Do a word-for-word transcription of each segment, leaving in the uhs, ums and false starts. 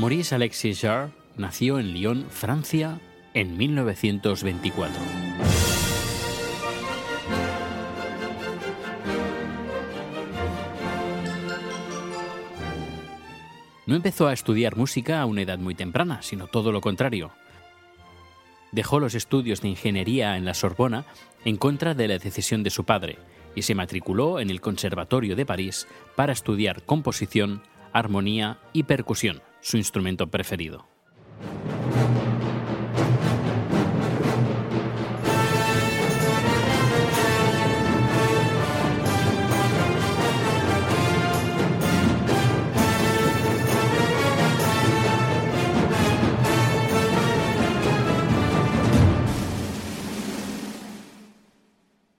Maurice Alexis Jarre nació en Lyon, Francia, en mil novecientos veinticuatro. No empezó a estudiar música a una edad muy temprana, sino todo lo contrario. Dejó los estudios de ingeniería en la Sorbona en contra de la decisión de su padre y se matriculó en el Conservatorio de París para estudiar composición, armonía y percusión, su instrumento preferido.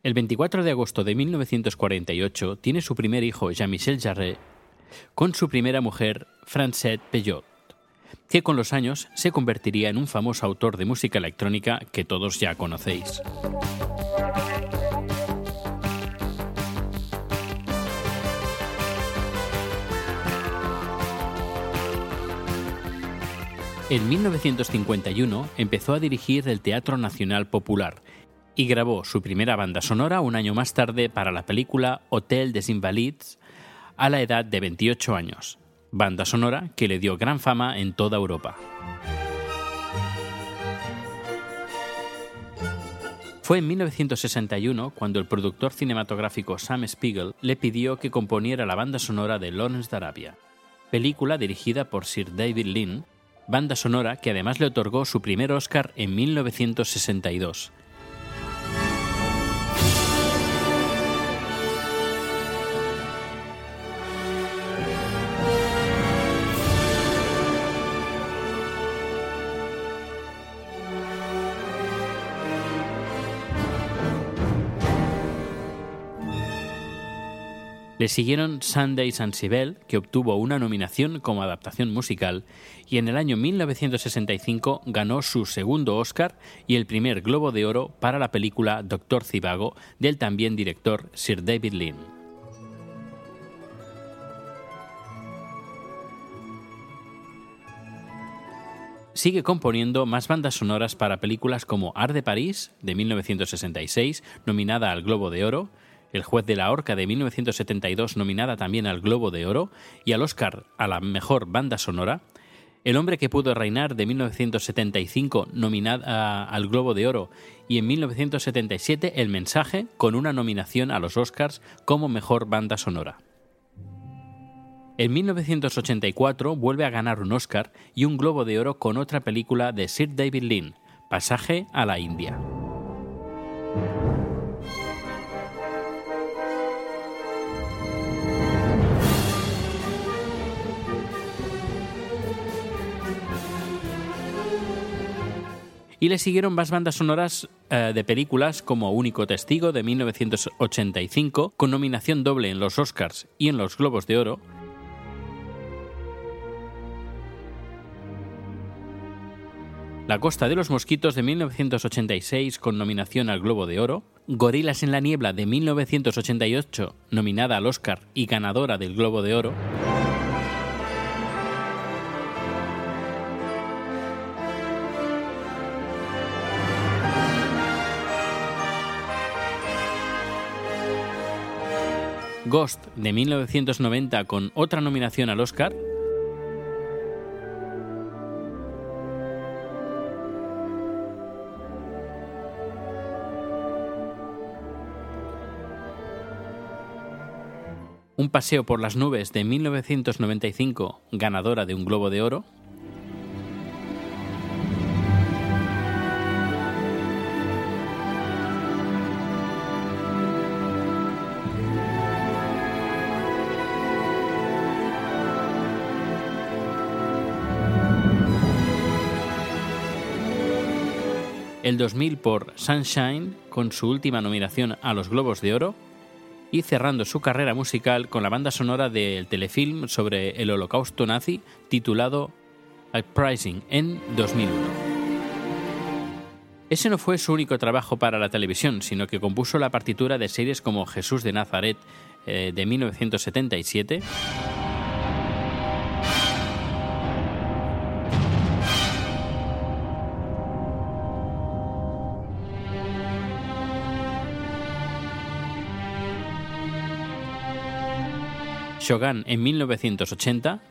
El veinticuatro de agosto de mil novecientos cuarenta y ocho tiene su primer hijo, Jean-Michel Jarre, con su primera mujer, Françoise Peugeot, que con los años se convertiría en un famoso autor de música electrónica que todos ya conocéis. En mil novecientos cincuenta y uno empezó a dirigir el Teatro Nacional Popular y grabó su primera banda sonora un año más tarde para la película Hotel des Invalides a la edad de veintiocho años. Banda sonora que le dio gran fama en toda Europa. Fue en mil novecientos sesenta y uno cuando el productor cinematográfico Sam Spiegel le pidió que componiera la banda sonora de Lawrence de Arabia, película dirigida por Sir David Lean, banda sonora que además le otorgó su primer Oscar en mil novecientos sesenta y dos. Le siguieron Sundays and Sibel, que obtuvo una nominación como adaptación musical, y en el año mil novecientos sesenta y cinco ganó su segundo Oscar y el primer Globo de Oro para la película Doctor Zhivago, del también director Sir David Lean. Sigue componiendo más bandas sonoras para películas como Art de París, de mil novecientos sesenta y seis, nominada al Globo de Oro, El juez de la horca de mil novecientos setenta y dos, nominada también al Globo de Oro y al Oscar a la mejor banda sonora, El hombre que pudo reinar de mil novecientos setenta y cinco, nominada al Globo de Oro, y en mil novecientos setenta y siete El mensaje, con una nominación a los Oscars como mejor banda sonora. En mil novecientos ochenta y cuatro vuelve a ganar un Oscar y un Globo de Oro con otra película de Sir David Lean, Pasaje a la India. Y le siguieron más bandas sonoras eh, de películas como Único Testigo de mil novecientos ochenta y cinco, con nominación doble en los Oscars y en los Globos de Oro, La Costa de los Mosquitos de mil novecientos ochenta y seis, con nominación al Globo de Oro, Gorilas en la Niebla de mil novecientos ochenta y ocho, nominada al Oscar y ganadora del Globo de Oro, Ghost de mil novecientos noventa con otra nominación al Oscar. Un paseo por las nubes de mil novecientos noventa y cinco, ganadora de un Globo de Oro. El dos mil por Sunshine, con su última nominación a los Globos de Oro, y cerrando su carrera musical con la banda sonora del telefilm sobre el Holocausto nazi titulado Uprising en dos mil uno. Ese no fue su único trabajo para la televisión, sino que compuso la partitura de series como Jesús de Nazaret eh, de mil novecientos setenta y siete... Shogun en mil novecientos ochenta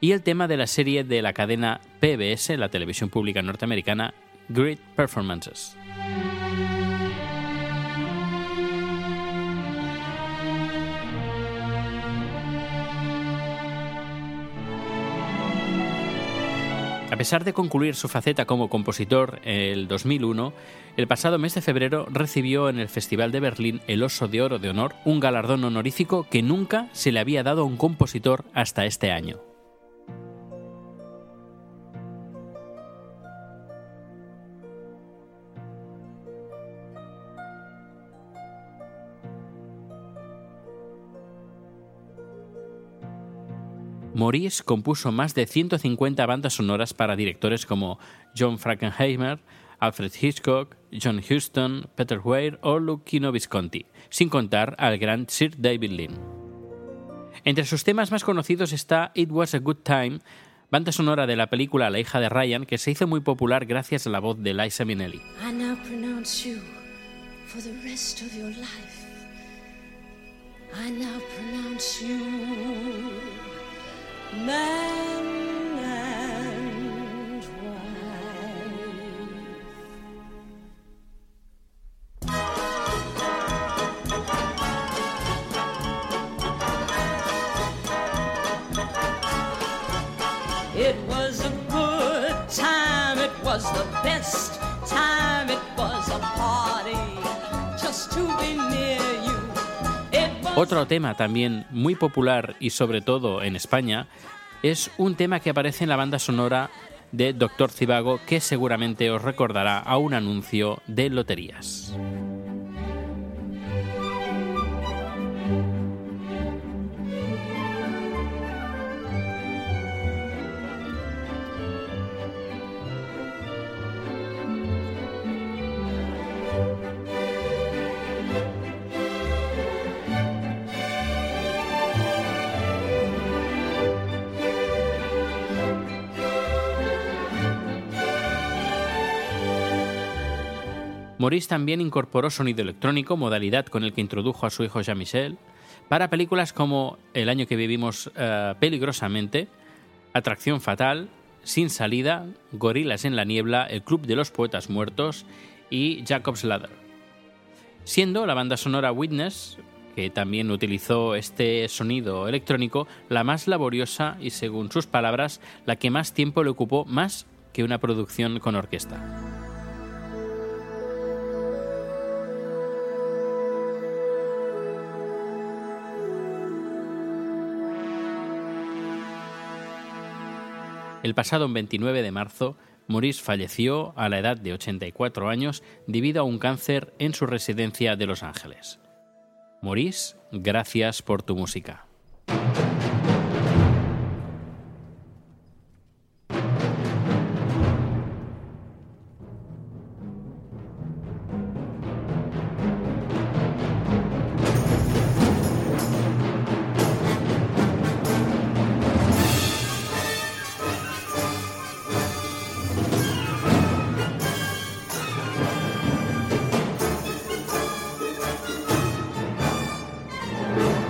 y el tema de la serie de la cadena P B S, la televisión pública norteamericana, Great Performances. A pesar de concluir su faceta como compositor el dos mil uno, el pasado mes de febrero recibió en el Festival de Berlín el Oso de Oro de Honor, un galardón honorífico que nunca se le había dado a un compositor hasta este año. Maurice compuso más de ciento cincuenta bandas sonoras para directores como John Frankenheimer, Alfred Hitchcock, John Huston, Peter Weir o Luchino Visconti, sin contar al gran Sir David Lean. Entre sus temas más conocidos está It Was a Good Time, banda sonora de la película La hija de Ryan, que se hizo muy popular gracias a la voz de Liza Minnelli. I now pronounce you for the rest of your life. I now pronounce you man and wife. It was a good time, it was the best time, it was a party just to be near you. Otro tema también muy popular y sobre todo en España es un tema que aparece en la banda sonora de Doctor Zhivago, que seguramente os recordará a un anuncio de loterías. Maurice también incorporó sonido electrónico, modalidad con el que introdujo a su hijo Jean-Michel, para películas como El año que vivimos eh, peligrosamente, Atracción fatal, Sin salida, Gorilas en la niebla, El club de los poetas muertos y Jacob's Ladder. Siendo la banda sonora Witness, que también utilizó este sonido electrónico, la más laboriosa y, según sus palabras, la que más tiempo le ocupó, más que una producción con orquesta. El pasado veintinueve de marzo, Maurice falleció a la edad de ochenta y cuatro años debido a un cáncer en su residencia de Los Ángeles. Maurice, gracias por tu música. We'll be right back.